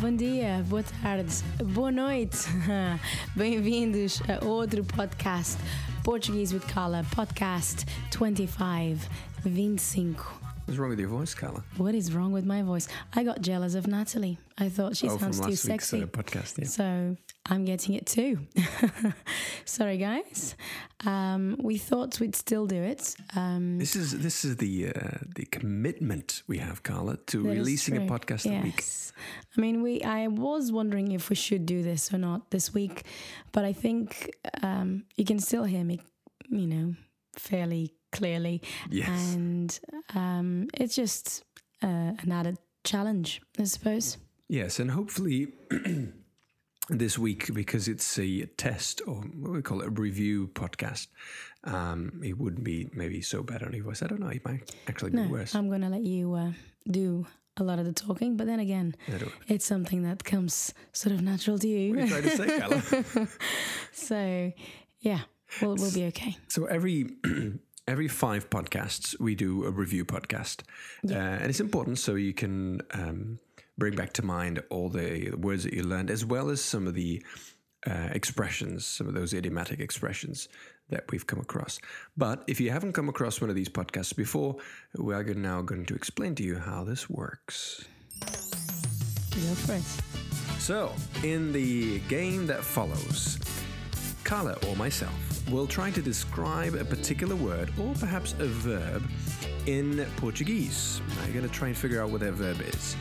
Bom dia, boa tarde, boa noite. Bem-vindos a outro podcast, Portuguese with Carla, podcast 25. What's wrong with your voice, Carla? What is wrong with my voice? I got jealous of Natalie. I thought she sounds too sexy. Podcast, yeah. So I'm getting it too. Sorry, guys. We thought we'd still do it. This is the commitment we have, Carla, to releasing a podcast a week. I mean, I was wondering if we should do this or not this week, but I think you can still hear me, you know, fairly clearly. Yes. And it's just an added challenge, I suppose. Yes, and hopefully this week, because it's a test, or what we call it, a review podcast, it wouldn't be maybe so bad on your voice. I don't know, it might actually be worse. I'm going to let you do a lot of the talking, but then again, it's something that comes sort of natural to you. What are you trying to say, Carla? So, yeah, we'll be okay. So Every 5 podcasts, we do a review podcast. Yeah. And it's important so you can bring back to mind all the words that you learned, as well as some of the expressions, some of those idiomatic expressions that we've come across. But if you haven't come across one of these podcasts before, we are now going to explain to you how this works. Go for it. So, in the game that follows, Carla or myself will try to describe a particular word or perhaps a verb in Portuguese. I'm going to try and figure out what that verb is.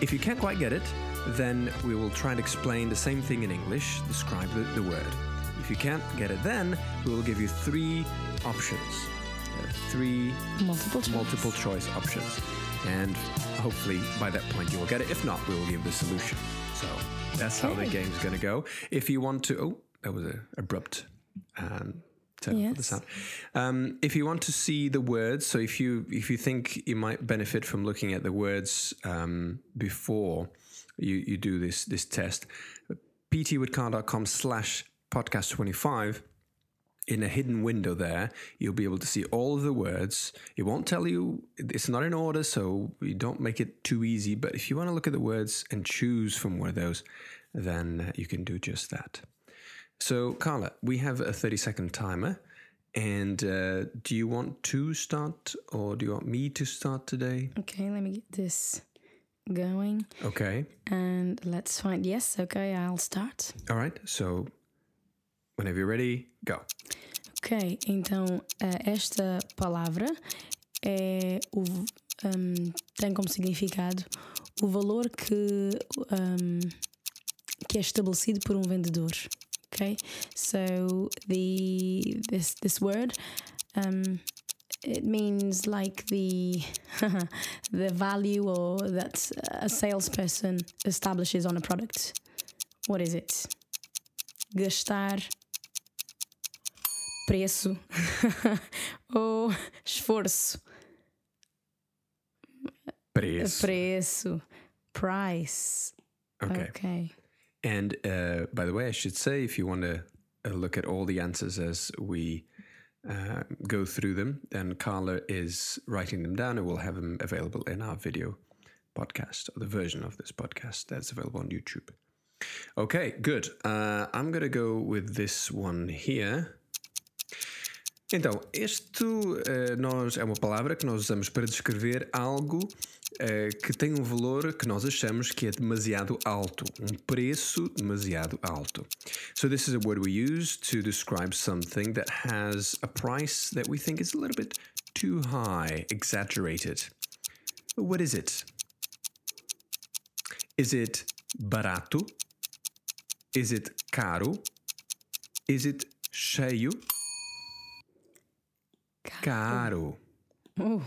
If you can't quite get it, then we will try and explain the same thing in English, describe the word. If you can't get it, then we will give you 3 options, 3 multiple choice options. And hopefully by that point you will get it. If not, we will give the solution. So that's how the game's going to go. If you want to... Oh, that was an abrupt turn for the sound. If you want to see the words, so if you think you might benefit from looking at the words before you do this test, ptwithcar.com/podcast25. In a hidden window there, you'll be able to see all of the words. It won't tell you, it's not in order, so you don't make it too easy. But if you want to look at the words and choose from one of those, then you can do just that. So, Carla, we have a 30-second timer, and do you want to start, or do you want me to start today? Okay, let me get this going. Okay. And let's find, yes, okay, I'll start. All right, so whenever you're ready, go. Ok, então esta palavra é tem como significado o valor que é estabelecido por vendedor. Okay, so this word, it means like the value or that a salesperson establishes on a product. What is it? Gastar, preço, ou esforço. Preço. Price. Okay. And by the way, I should say, if you want to look at all the answers as we go through them, then Carla is writing them down and we'll have them available in our video podcast, or the version of this podcast that's available on YouTube. Okay, good. I'm going to go with this one here. Então, isto é uma palavra que nós usamos para descrever algo que tem um valor que nós achamos que é demasiado alto, preço demasiado alto. So this is a word we use to describe something that has a price that we think is a little bit too high, exaggerated. What is it? Is it barato? Is it caro? Is it cheio? Caro. Oh,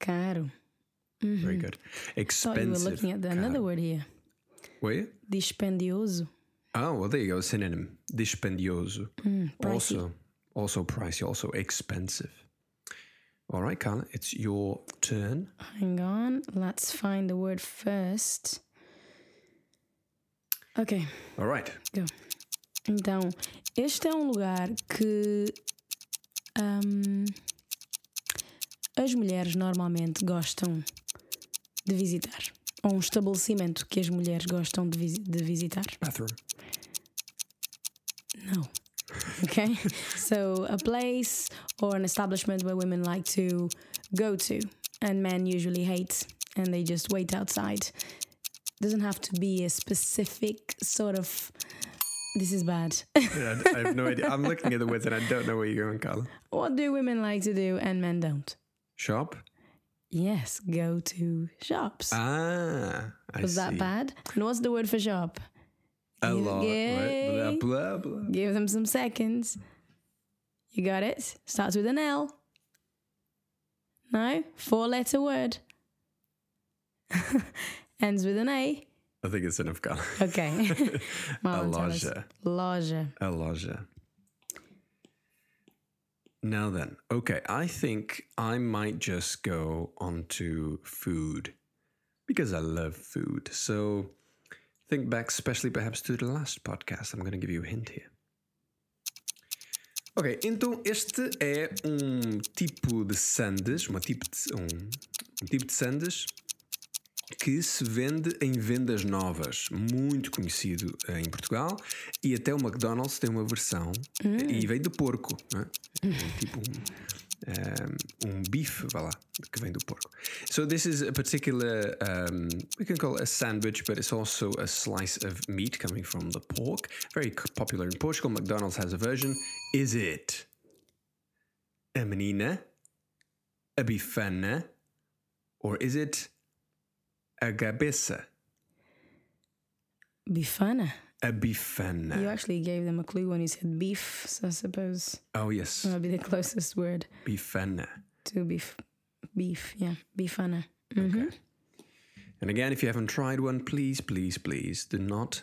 caro. Mm-hmm. Very good. Expensive. I thought you were looking at another word here. Were you? Dispendioso. Oh, well, there you go. Synonym. Dispendioso. Pricey. Also pricey, also expensive. All right, Carla, it's your turn. Hang on. Let's find the word first. Okay. All right. Go. Então, este é lugar que... as mulheres normalmente gostam de visitar. Ou um estabelecimento que as mulheres gostam de visitar? Bathroom. No. Okay. So a place or an establishment where women like to go to and men usually hate and they just wait outside. Doesn't have to be a specific sort of... This is bad. Yeah, I have no idea. I'm looking at the words and I don't know where you're going, Carla. What do women like to do and men don't? Shop? Yes, go to shops. Ah, I was see. That bad? And what's the word for shop? A lot. Right? Blah, blah, blah. Give them some seconds. You got it? Starts with an L. No? 4-letter word. Ends with an A. I think it's enough, Carla. Okay. A loja. Loja. A loja. Now then, okay, I think I might just go on to food because I love food. So think back, especially perhaps to the last podcast. I'm going to give you a hint here. Ok, então este é um tipo de sandes que se vende em vendas novas, muito conhecido em Portugal, e até o McDonald's tem uma versão e vem do porco, não é? Tipo um bife, vá lá, que vem do porco. So this is a particular, we can call it a sandwich, but it's also a slice of meat coming from the pork. Very popular in Portugal. McDonald's has a version. Is it a menina, a bifana, or is it a cabeça? Bifana. A bifana. You actually gave them a clue when you said beef, so I suppose... Oh, yes. That would be the closest word. Bifana. To beef. Beef, yeah. Bifana. Mm-hmm. Okay. And again, if you haven't tried one, please, please, please do not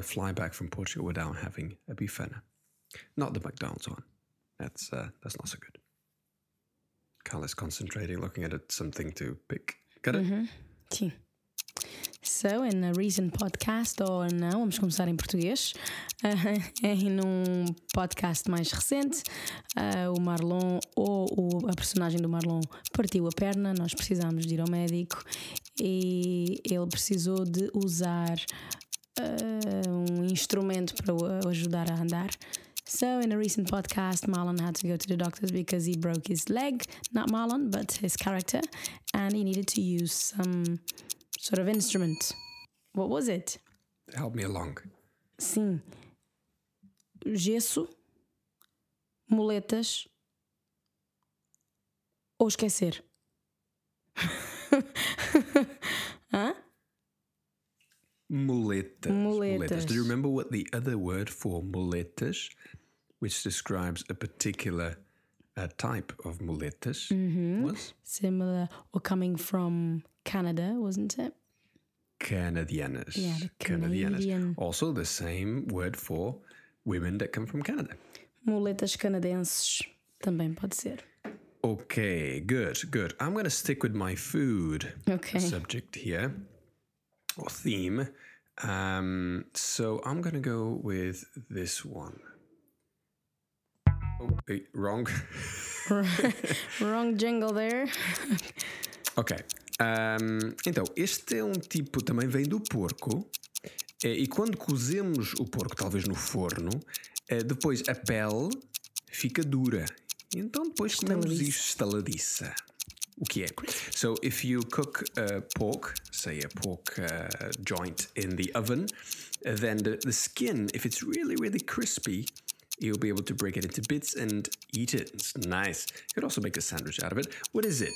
fly back from Portugal without having a bifana. Not the McDonald's one. That's not so good. Carla's concentrating, looking at it, something to pick. Got it? Mm-hmm. Sim. So, in a recent podcast, ou não, vamos começar em português, em um podcast mais recente, o Marlon, a personagem do Marlon, partiu a perna, nós precisámos de ir ao médico e ele precisou de usar um instrumento para o ajudar a andar. So, in a recent podcast, Marlon had to go to the doctors because he broke his leg, not Marlon, but his character, and he needed to use some... sort of instrument. What was it? Help me along. Sim. Gesso, muletas ou esquecer. Huh? Muletas. Do you remember what the other word for muletas, which describes a particular type of muletas, was? Similar or coming from... Canada, wasn't it? Canadianas. Yeah, Canadianas. Also the same word for women that come from Canada. Muletas canadenses também pode ser. Okay, good. I'm going to stick with my food subject here, or theme. So I'm going to go with this one. Oh, wrong. Wrong jingle there. Okay. Então, este é um tipo, também vem do porco, e quando cozemos o porco, talvez no forno, depois a pele fica dura. Então depois comemos isto estaladiça. O que é? So if you cook pork, say a pork joint in the oven, then the skin, if it's really, really crispy, you'll be able to break it into bits and eat it. It's nice. You could also make a sandwich out of it. What is it?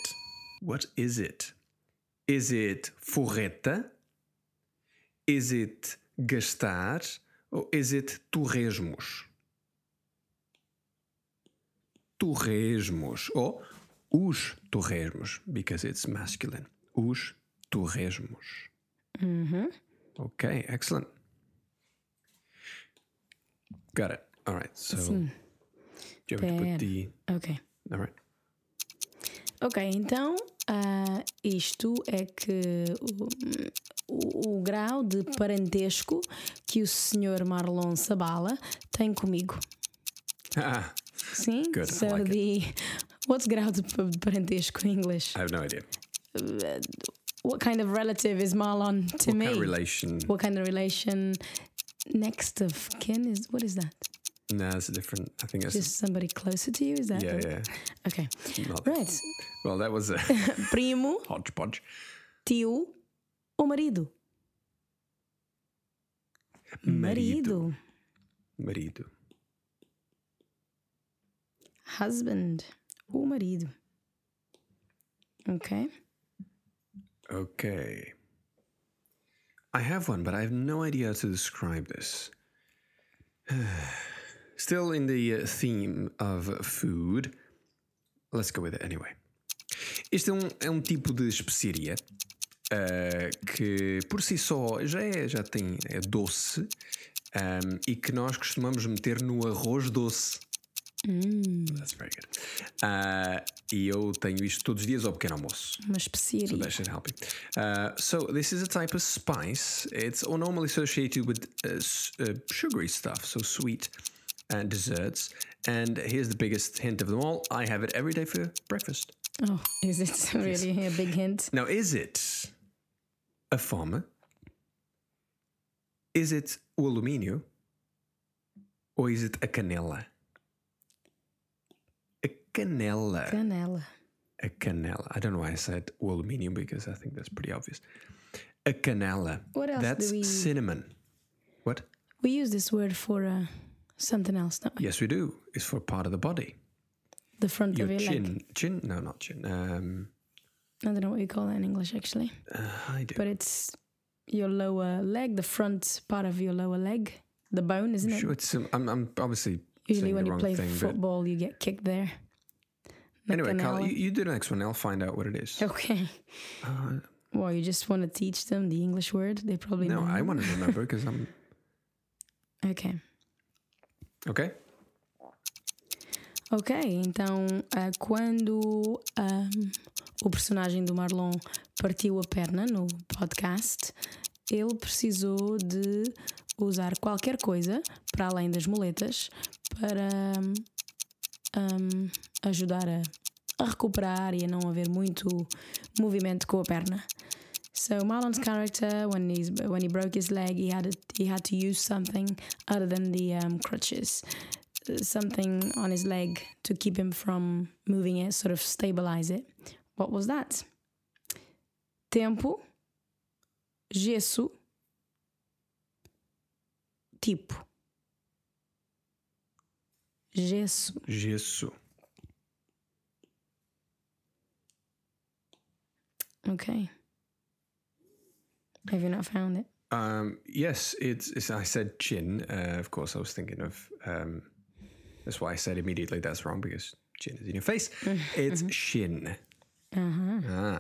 Is it forreta? Is it gastar? Or is it torresmos? Torresmos. Or os torresmos, because it's masculine. Os torresmos. Mm-hmm. Okay, excellent. Got it. All right, so... Sim. Do you have to put the... Okay. All right. Ok, então... isto é que o grau de parentesco que o senhor Marlon Sabala tem comigo. Ah, sim? Good, so I like it. What's grau de parentesco em inglês? I have no idea. What kind of relative is Marlon to me? What kind of relation? What kind of relation? Next of kin is, what is that? No, that's a different, I think that's... Just somebody closer to you, is that? Yeah. Okay. Right. Well, that was a... Primo. Hodgepodge. Tio ou marido? Marido. Marido. Husband ou marido. Okay. I have one, but I have no idea how to describe this. Still in the theme of food. Let's go with it anyway. Este é um tipo de especiaria que por si só já tem doce e que nós costumamos meter no arroz doce. That's very good. E eu tenho isto todos os dias ao pequeno almoço. Uma especiaria. So that should help you. So this is a type of spice. It's normally associated with sugary stuff, so sweet and desserts. And here's the biggest hint of them all. I have it every day for breakfast. Oh, is it really a big hint? Now, is it a farmer? Is it o alumínio? Or is it a canela? Canela. A canela. I don't know why I said aluminium because I think that's pretty obvious. A canela. What else do we... That's cinnamon. What? We use this word for something else, don't we? Yes, we do. It's for part of the body. The front of your chin. Leg. Chin? No, not chin. I don't know what you call that in English, actually. I do. But it's your lower leg, the front part of your lower leg. The bone, isn't it? Sure, it's... I'm obviously usually when you play football, you get kicked there. Anyway, Carl, you do the next one. I'll find out what it is. Okay. Well, you just want to teach them the English word? They probably know. No, I want to remember because I'm... Ok, então, quando o personagem do Marlon partiu a perna no podcast, ele precisou de usar qualquer coisa, para além das muletas, para... ajudar a recuperar e a não haver muito movimento com a perna. So Marlon's character, when he broke his leg, he had to use something other than the crutches, something on his leg to keep him from moving it, sort of stabilize it. What was that? Tempo, gesso, tipo. Gesso. Okay. Have you not found it? Yes, it's I said chin. Of course, I was thinking of... that's why I said immediately that's wrong, because chin is in your face. It's shin. Uh-huh.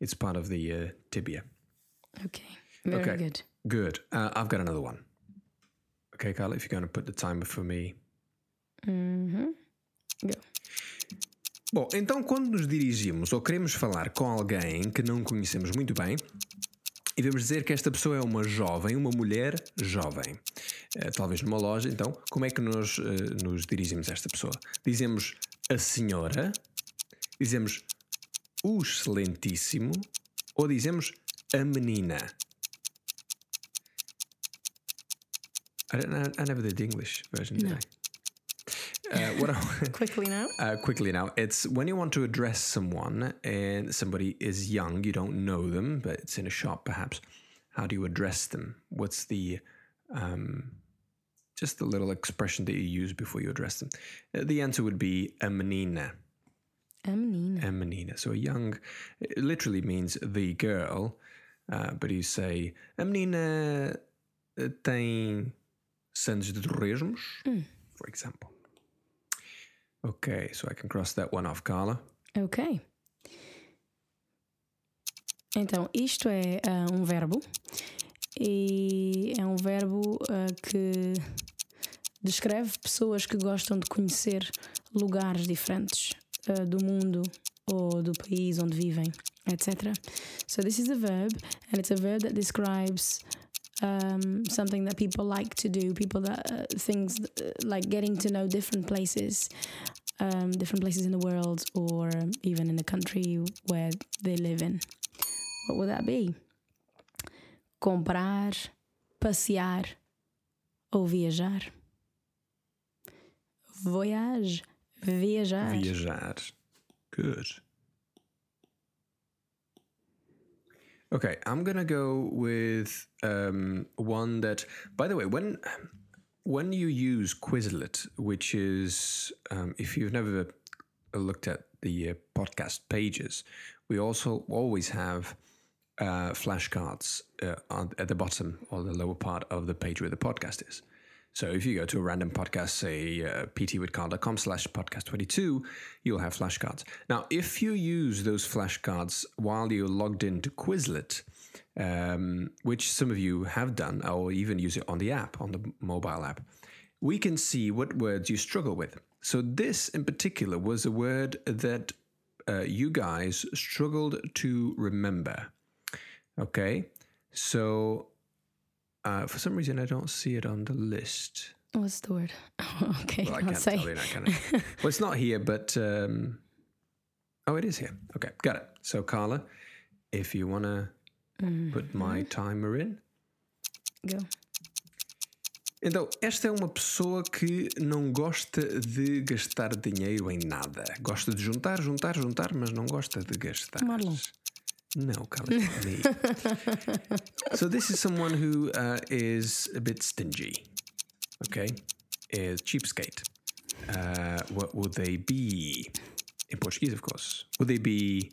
It's part of the tibia. Okay. Very good. Good. I've got another one. Okay, Carla, if you're going to put the timer for me... Yeah. Bom, então quando nos dirigimos ou queremos falar com alguém que não conhecemos muito bem e vamos dizer que esta pessoa é uma jovem, uma mulher jovem, talvez numa loja, então como é que nós nos dirigimos a esta pessoa? Dizemos a senhora, dizemos o excelentíssimo ou dizemos a menina? I never did the English version, did I? Quickly now. It's when you want to address someone and somebody is young, you don't know them, but it's in a shop perhaps. How do you address them? What's the just the little expression that you use before you address them? The answer would be a menina. A menina. A menina. So a young, it literally means the girl, but you say a menina tem sandes de torresmos, for example. Okay, so I can cross that one off, Carla. Okay. Então, isto é um verbo. E é um verbo que descreve pessoas que gostam de conhecer lugares diferentes do mundo ou do país onde vivem, etc. So this is a verb, and it's a verb that describes... something that people like to do, things like getting to know different places in the world or even in the country where they live in. what would that be? Comprar, passear ou viajar. Voyage, viajar. Viajar. Good. Okay, I'm going to go with one that, by the way, when you use Quizlet, which is, if you've never looked at the podcast pages, we also always have flashcards at the bottom or the lower part of the page where the podcast is. So if you go to a random podcast, say ptwithcarl.com/podcast22, you'll have flashcards. Now, if you use those flashcards while you're logged into Quizlet, which some of you have done, or even use it on the app, on the mobile app, we can see what words you struggle with. So this in particular was a word that you guys struggled to remember. Okay, so... for some reason, I don't see it on the list. What's the word? Okay, well, I can't tell you. Well, it's not here, but... oh, it is here. Okay, got it. So, Carla, if you want to put my timer in. Go. Então, esta é uma pessoa que não gosta de gastar dinheiro em nada. Gosta de juntar, mas não gosta de gastar. Marlon. No, California. So this is someone who is a bit stingy, okay? Is cheapskate. What would they be? In Portuguese, of course. Would they be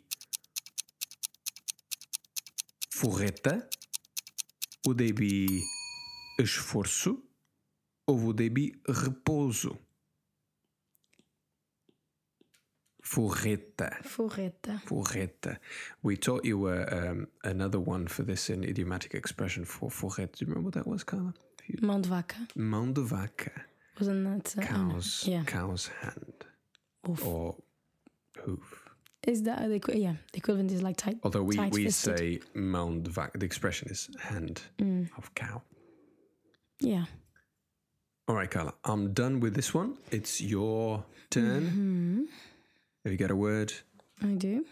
forreta? Would they be esforço? Or would they be repouso? Forreta. We taught you another one for this, an idiomatic expression for forreta. Do you remember what that was, Carla? Mão de vaca. Mão de vaca. Wasn't that cow's hand? Oof. Or hoof. Is that the equivalent is like tight? Although we say mão de vaca. The expression is hand of cow. Yeah. All right, Carla. I'm done with this one. It's your turn. Mm-hmm. Have you got a word? I do.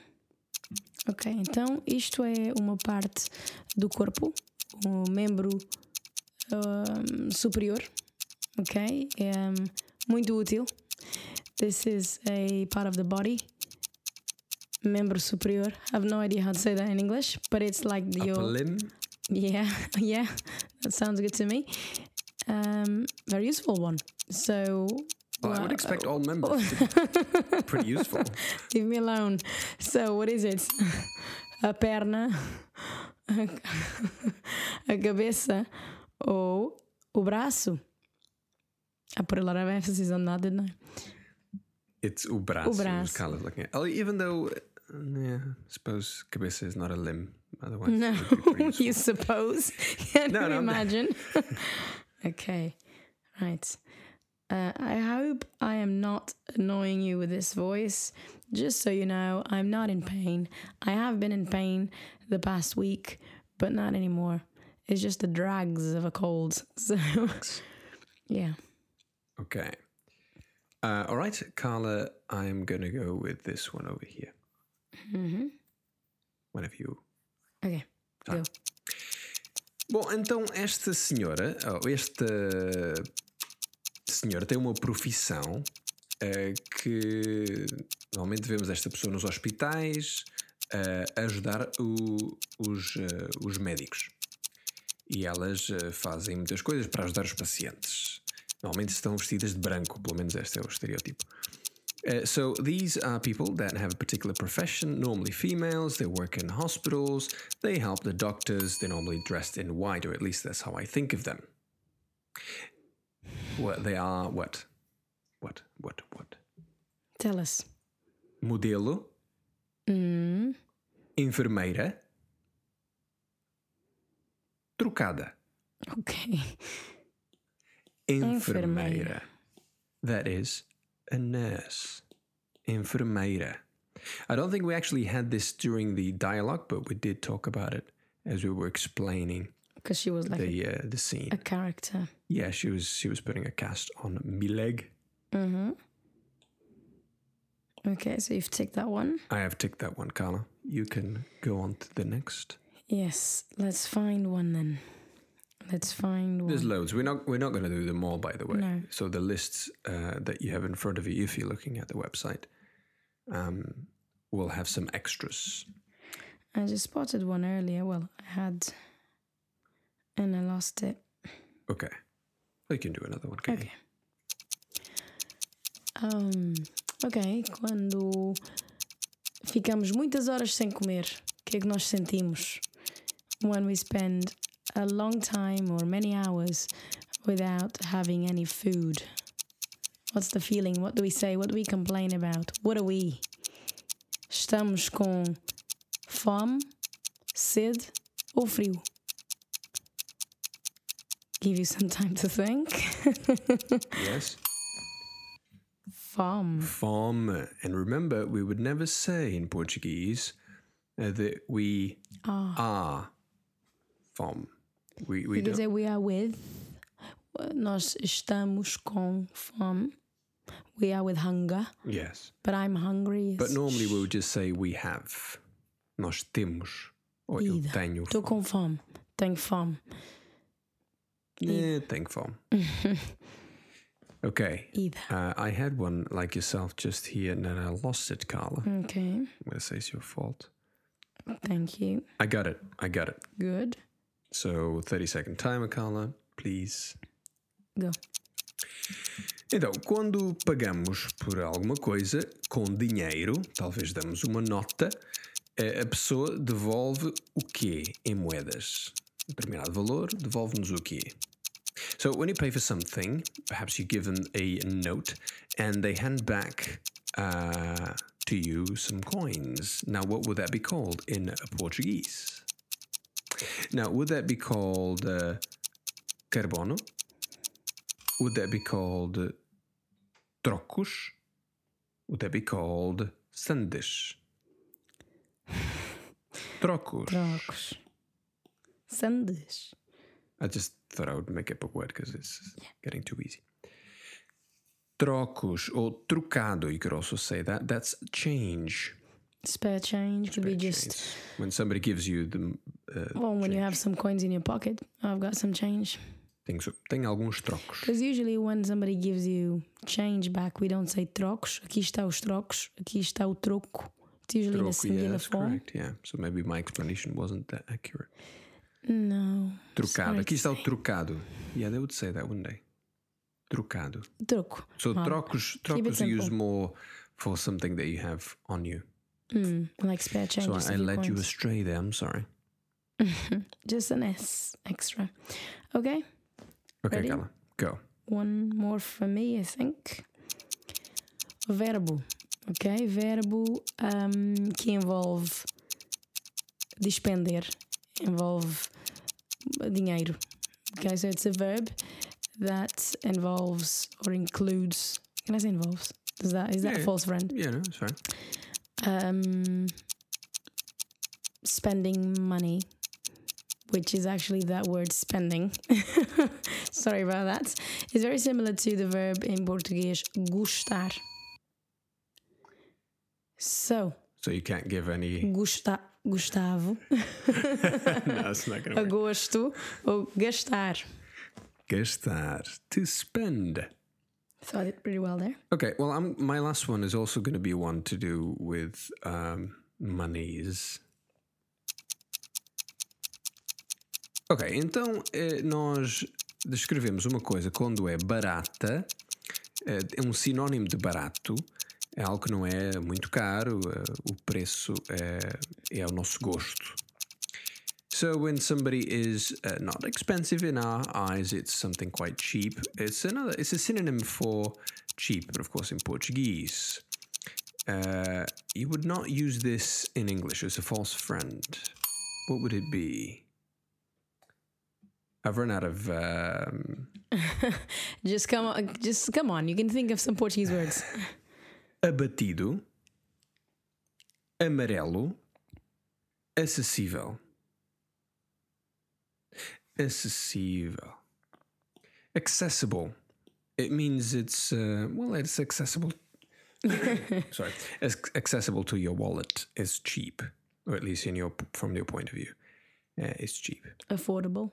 Ok, então isto é uma parte do corpo, um membro superior, ok? Muito útil. This is a part of the body. Membro superior. I have no idea how to say that in English, but it's like the... Upper limb? Yeah, that sounds good to me. Very useful one. So... Well, I would expect all members to be pretty useful. Leave me alone. So, what is it? A perna, a cabeça ou o braço? I put a lot of emphasis on that, didn't I? It's o braço. O braço. Carla's looking at. Even though, I suppose cabeça is not a limb. Otherwise, no, it would be pretty useful. You suppose? Can you imagine? Okay, right. I hope I am not annoying you with this voice. Just so you know, I'm not in pain. I have been in pain the past week, but not anymore. It's just the drags of a cold. So, yeah. Okay. All right, Carla, I'm going to go with this one over here. Mm-hmm. Whenever you... Okay, go. Bom, então esta senhora, senhora tem uma profissão que normalmente vemos esta pessoa nos hospitais a ajudar os médicos. E elas fazem muitas coisas para ajudar os pacientes. Normalmente estão vestidas de branco, pelo menos este é o estereótipo. So these are people that have a particular profession, normally females, they work in hospitals, they help the doctors, they're normally dressed in white, or at least that's how I think of them. Well, they are what? Tell us. Modelo. Enfermeira. Trocada. Okay. Enfermeira. That is a nurse. Enfermeira. I don't think we actually had this during the dialogue, but we did talk about it as we were explaining. Because she was like the scene, a character. Yeah, she was putting a cast on Mileg. Mm-hmm. Okay, so you've ticked that one. I have ticked that one, Carla. You can go on to the next. Yes, let's find one then. Let's find one. There's loads. We're not going to do them all, by the way. No. So the lists that you have in front of you, if you're looking at the website, will have some extras. I just spotted one earlier. Well, I had, and I lost it. Okay. We can do another one. Okay. Ok, quando ficamos muitas horas sem comer, o que é que nós sentimos? When we spend a long time or many hours without having any food. What's the feeling? What do we say? What do we complain about? What are we? Estamos com fome, sede ou frio? Give you some time to think. Yes. Fome. Fome. And remember, we would never say in Portuguese that we are fome. We don't say we are with. Nós estamos com fome. We are with hunger. Yes. But I'm hungry. But normally we would just say we have. Nós temos. Ou eu tenho fome. Estou com fome. Tenho fome. Yeah, thankful. Okay. I had one like yourself just here, and then I lost it, Carla. Okay. I'm going to say it's your fault. Thank you. I got it. Good. So, 30-second timer, Carla, please. Go. Então, quando pagamos por alguma coisa com dinheiro, talvez damos uma nota, a pessoa devolve o quê em moedas? Determinado valor, devolve-nos o quê? So when you pay for something, perhaps you give them a note and they hand back to you some coins. Now, what would that be called in Portuguese? Now, would that be called carbono? Would that be called trocos? Would that be called sandes? Trocos. Sandes. I just thought I would make up a word because it's getting too easy. Trocos or trucado, you could also say that. That's change. Spare change could be just when somebody gives you the. Well, when you have some coins in your pocket, I've got some change. Tem alguns trocos. Because usually when somebody gives you change back, we don't say trocos. Aqui está os trocos. Aqui está o troco. It's usually in a singular form. Correct. Yeah. So maybe my explanation wasn't that accurate. No. Trucado. Aqui está o trucado. Yeah, they would say that, wouldn't they? Trucado. Truco. So trocos you use more for something that you have on you. Like spare change. So I led you astray there, I'm sorry. Just an S extra. Okay. Okay, Carla, go. One more for me, I think. Verbo. Okay, verbo que envolve despender. Involve dinheiro. Okay, so it's a verb that involves or includes. Can I say involves? Is that a false friend? Yeah, no, it's fine. Spending money, which is actually that word spending. Sorry about that. It's very similar to the verb in Portuguese gostar. So you can't give any Gustavo. No, it's not going to work. Agosto ou gastar. Gastar. To spend. So I did pretty well there. Okay, well, my last one is also going to be one to do with monies. Ok, então nós descrevemos uma coisa quando é barata, é sinónimo de barato. É algo que não é muito caro, o preço é ao nosso gosto. So when somebody is not expensive in our eyes, it's something quite cheap. It's a synonym for cheap, but of course in Portuguese. You would not use this in English. It's a false friend. What would it be? I've run out of. Just come on. You can think of some Portuguese words. Abatido, amarelo, acessível, accessible. It means it's accessible. Sorry, it's accessible to your wallet. It's cheap, or at least from your point of view. It's cheap, affordable.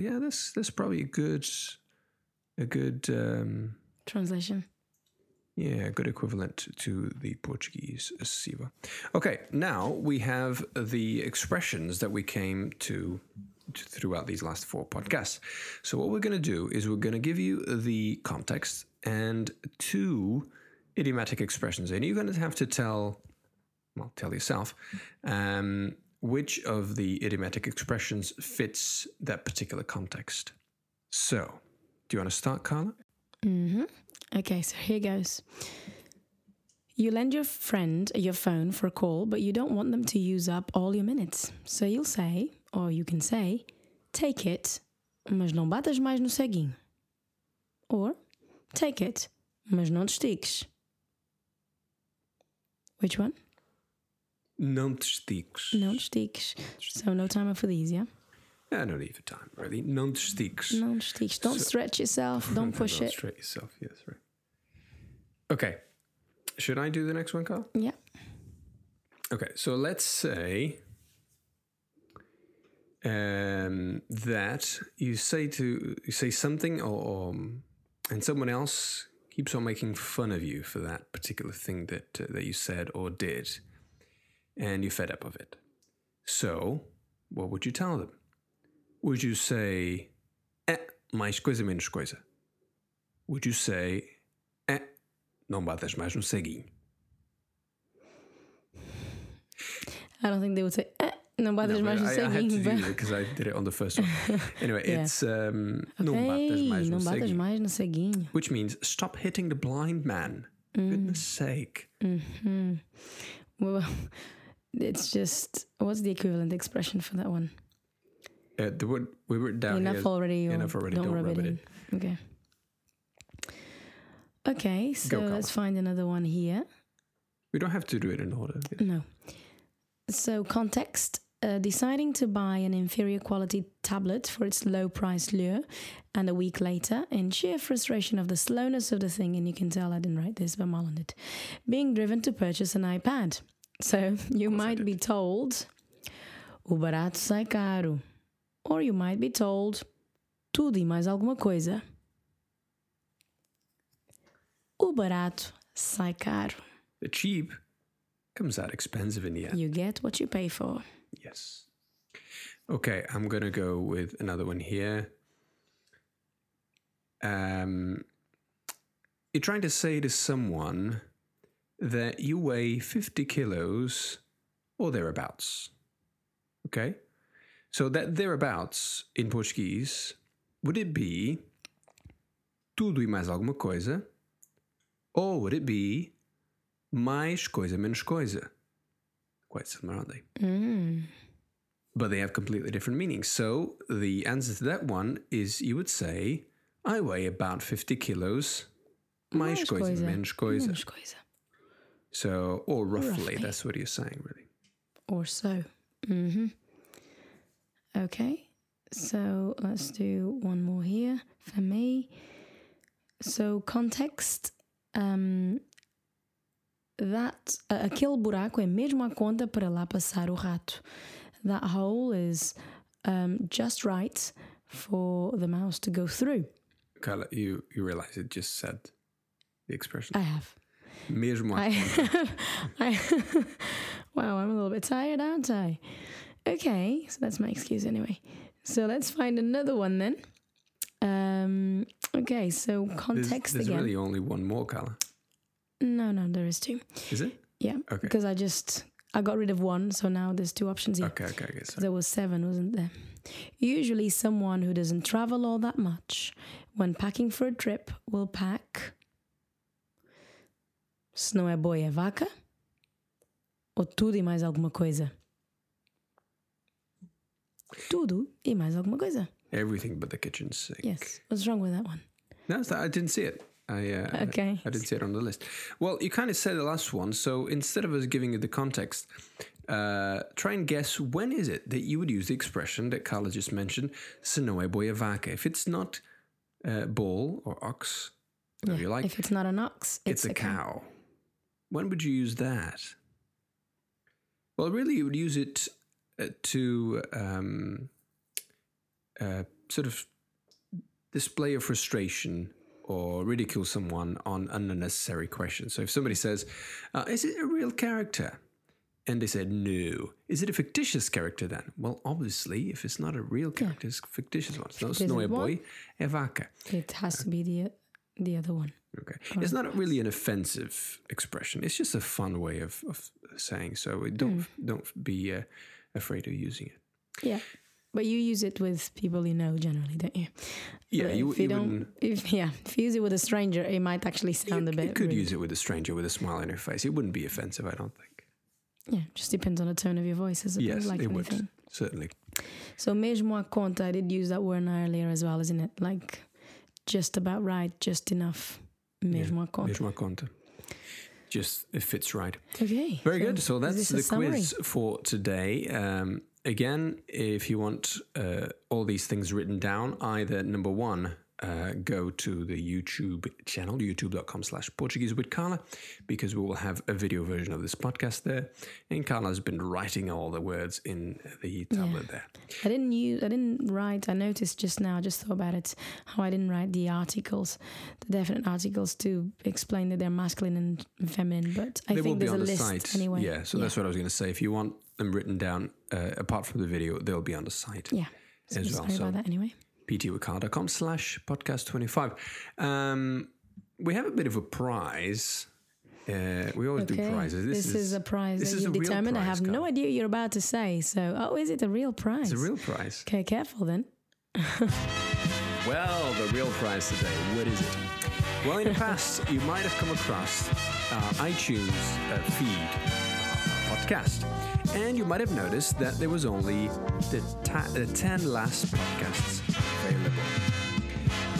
Yeah, that's probably a good translation. Yeah, good equivalent to the Portuguese Siva. Okay, now we have the expressions that we came to throughout these last four podcasts. So what we're going to do is we're going to give you the context and two idiomatic expressions. And you're going to have to tell yourself, which of the idiomatic expressions fits that particular context. So, do you want to start, Carla? Mm-hmm. Okay, so here goes. You lend your friend your phone for a call, but you don't want them to use up all your minutes. So you'll say, or you can say, take it, mas não batas mais no ceguinho. Or, take it, mas não te estiques. Which one? Não te estiques. Não te estiques. So no timer for these, yeah? Yeah, no need for time, really. Não te estiques. Não te estiques. Don't stretch yourself. Don't push it. Don't stretch yourself. Yes, right. Okay. Should I do the next one, Carl? Yeah. Okay, so let's say that you say something and someone else keeps on making fun of you for that particular thing that you said or did, and you're fed up of it. So, what would you tell them? Would you say, mais coisa menos coisa? Would you say, não batas mais no ceguinho? I don't think they would say, não batas mais no ceguinho. I had to do it because I did it on the first one. Anyway, yeah. It's não batas mais no ceguinho. Which means, stop hitting the blind man. Goodness sake. Mm-hmm. Well, it's just, what's the equivalent expression for that one? The word we were down enough here. Already. Enough already. Don't rub it in. Okay. So let's find another one here. We don't have to do it in order. Yes. No. So context: deciding to buy an inferior quality tablet for its low price lure, and a week later, in sheer frustration of the slowness of the thing, and you can tell I didn't write this, but Marlon did, being driven to purchase an iPad. So you might be told, "O barato sai caro." Or you might be told, tudo e mais alguma coisa. O barato sai caro. The cheap comes out expensive in the end. You get what you pay for. Yes. Okay, I'm going to go with another one here. You're trying to say to someone that you weigh 50 kilos or thereabouts. Okay? So that thereabouts in Portuguese, would it be tudo e mais alguma coisa? Or would it be mais coisa menos coisa? Quite similar, aren't they? Mm. But they have completely different meanings. So the answer to that one is you would say, I weigh about 50 kilos, mais coisa menos coisa. Menos coisa. So, or roughly, that's what you're saying, really. Or so. Mm-hmm. Okay, so let's do one more here for me. So context, that aquele buraco é mesmo a conta para lá passar o rato. That hole is just right for the mouse to go through. Carla, you realize it just said the expression. I have. Mesmo a conta. Wow, I'm a little bit tired, aren't I? Okay, so that's my excuse anyway. So let's find another one then. Okay, so context there's again. There's really only one more, Carla. No, there is two. Is it? Yeah. Okay. Because I got rid of one, so now there's two options here. Okay. There was seven, wasn't there? Usually someone who doesn't travel all that much, when packing for a trip, will pack... Se não é boi, é vaca? Ou tudo e mais alguma coisa? Tudo e mais alguma coisa. Everything but the kitchen sink. Yes. What's wrong with that one? No, I didn't see it. Okay. I didn't see it on the list. Well, you kind of said the last one, so instead of us giving you the context, try and guess when is it that you would use the expression that Carla just mentioned, se não é boi é vaca. If it's not bull or ox, whatever you like. If it's not an ox, it's a cow. When would you use that? Well, really, you would use it to sort of display of frustration or ridicule someone on unnecessary questions. So if somebody says, is it a real character? And they said, no. Is it a fictitious character then? Well, obviously, if it's not a real character, it's a fictitious one. So Snowy Boy, a vaca. It has to be the other one. Okay. Or it's not really an offensive expression. It's just a fun way of saying. So don't be afraid of using it. Yeah. But you use it with people you know generally, don't you? Yeah, if you use it with a stranger, it might actually sound a bit. You could use it with a stranger with a smile on your face. It wouldn't be offensive, I don't think. Yeah, just depends on the tone of your voice, as yes, like it anything. Would certainly. So mesmo a conta, I did use that word earlier as well, isn't it? Like just about right, just enough. Mesmo a conta. Mesmo a conta. Just it fits right. Okay, very good. So that's the quiz for today. Again, if you want all these things written down, either number one, go to the YouTube channel, youtube.com/Portuguese with Carla, because we will have a video version of this podcast there. And Carla's been writing all the words in the tablet there. I noticed just now, I just thought about it, how I didn't write the articles, the definite articles to explain that they're masculine and feminine, but I think there's a list anyway. Yeah, so that's what I was going to say. If you want them written down, apart from the video, they'll be on the site. Yeah, so as well. Sorry about that anyway. ptwithcarla.com/podcast25. We have a bit of a prize. We always do prizes. This is a prize that you determined. I have no idea what you're about to say. So, is it a real prize? It's a real prize. Okay, careful then. Well, the real prize today, what is it? Well, in the past, you might have come across iTunes feed podcast. And you might have noticed that there was only the 10 last podcasts available.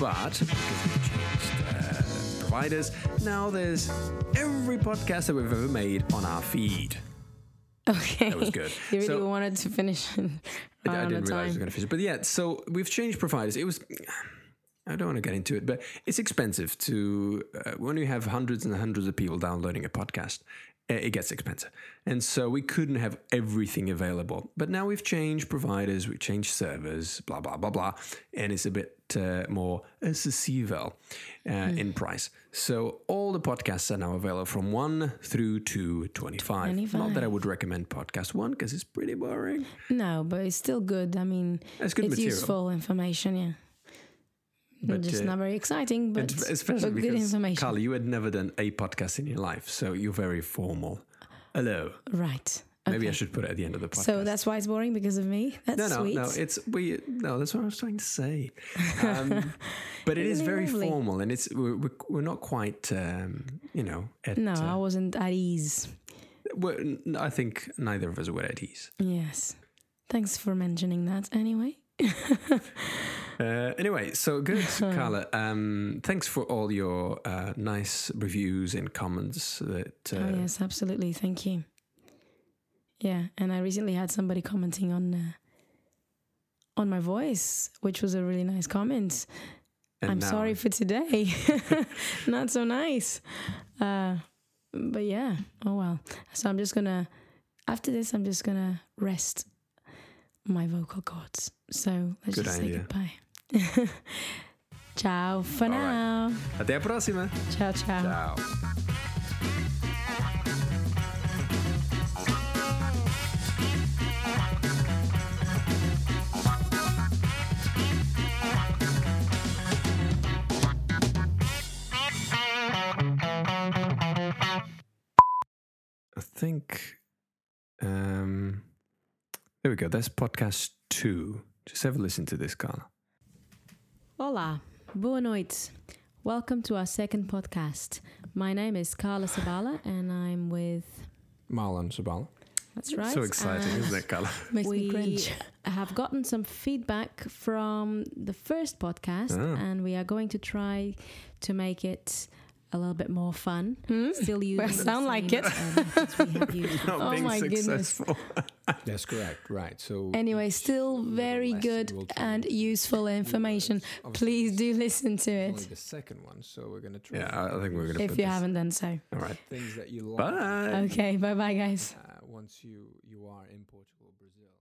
But, because we've changed providers, now there's every podcast that we've ever made on our feed. Okay. That was good. You really wanted to finish. I didn't realize I was going to finish. But yeah, so we've changed providers. It was... I don't want to get into it, but it's expensive to... when you have hundreds and hundreds of people downloading a podcast... it gets expensive. And so we couldn't have everything available. But now we've changed providers, we've changed servers, blah, blah, blah, blah. And it's a bit more accessible in price. So all the podcasts are now available from 1 through to 25. Not that I would recommend podcast 1 because it's pretty boring. No, but it's still good. I mean, it's useful information, yeah. But just not very exciting, but especially good information. Carla, you had never done a podcast in your life, so you're very formal. Hello. Right. Okay. Maybe I should put it at the end of the podcast. So that's why it's boring, because of me? That's sweet. No, that's what I was trying to say. But it is very lovely? Formal, and it's we're not quite, at... No, I wasn't at ease. I think neither of us were at ease. Yes. Thanks for mentioning that anyway. Anyway, so good, Carla. Thanks for all your nice reviews and comments. Yes, absolutely. Thank you. Yeah, and I recently had somebody commenting on my voice, which was a really nice comment. And I'm sorry for today. Not so nice. But yeah, oh well. So after this, I'm just going to rest my vocal cords. So let's Good just idea. Say goodbye. Ciao for All now. Right. Até a próxima. Ciao, ciao. Ciao. I think there we go. That's podcast 2. Just have a listen to this, Carla. Olá, boa noite. Welcome to our second podcast. My name is Carla Sabala and I'm with... Marlon Sabala. That's right. So exciting, isn't it, Carla? Makes me cringe. We have gotten some feedback from the first podcast and we are going to try to make it... a little bit more fun. Still using well, sound like it. Not being successful. Goodness. That's correct. Right. So anyway, still very good and useful information. Please do listen to it. Only the second one, so we're gonna try. Yeah, I think we're gonna. If you haven't done so. All right. Things that you like. Bye. Okay. Bye, bye, guys. Once you are in Portugal, Brazil.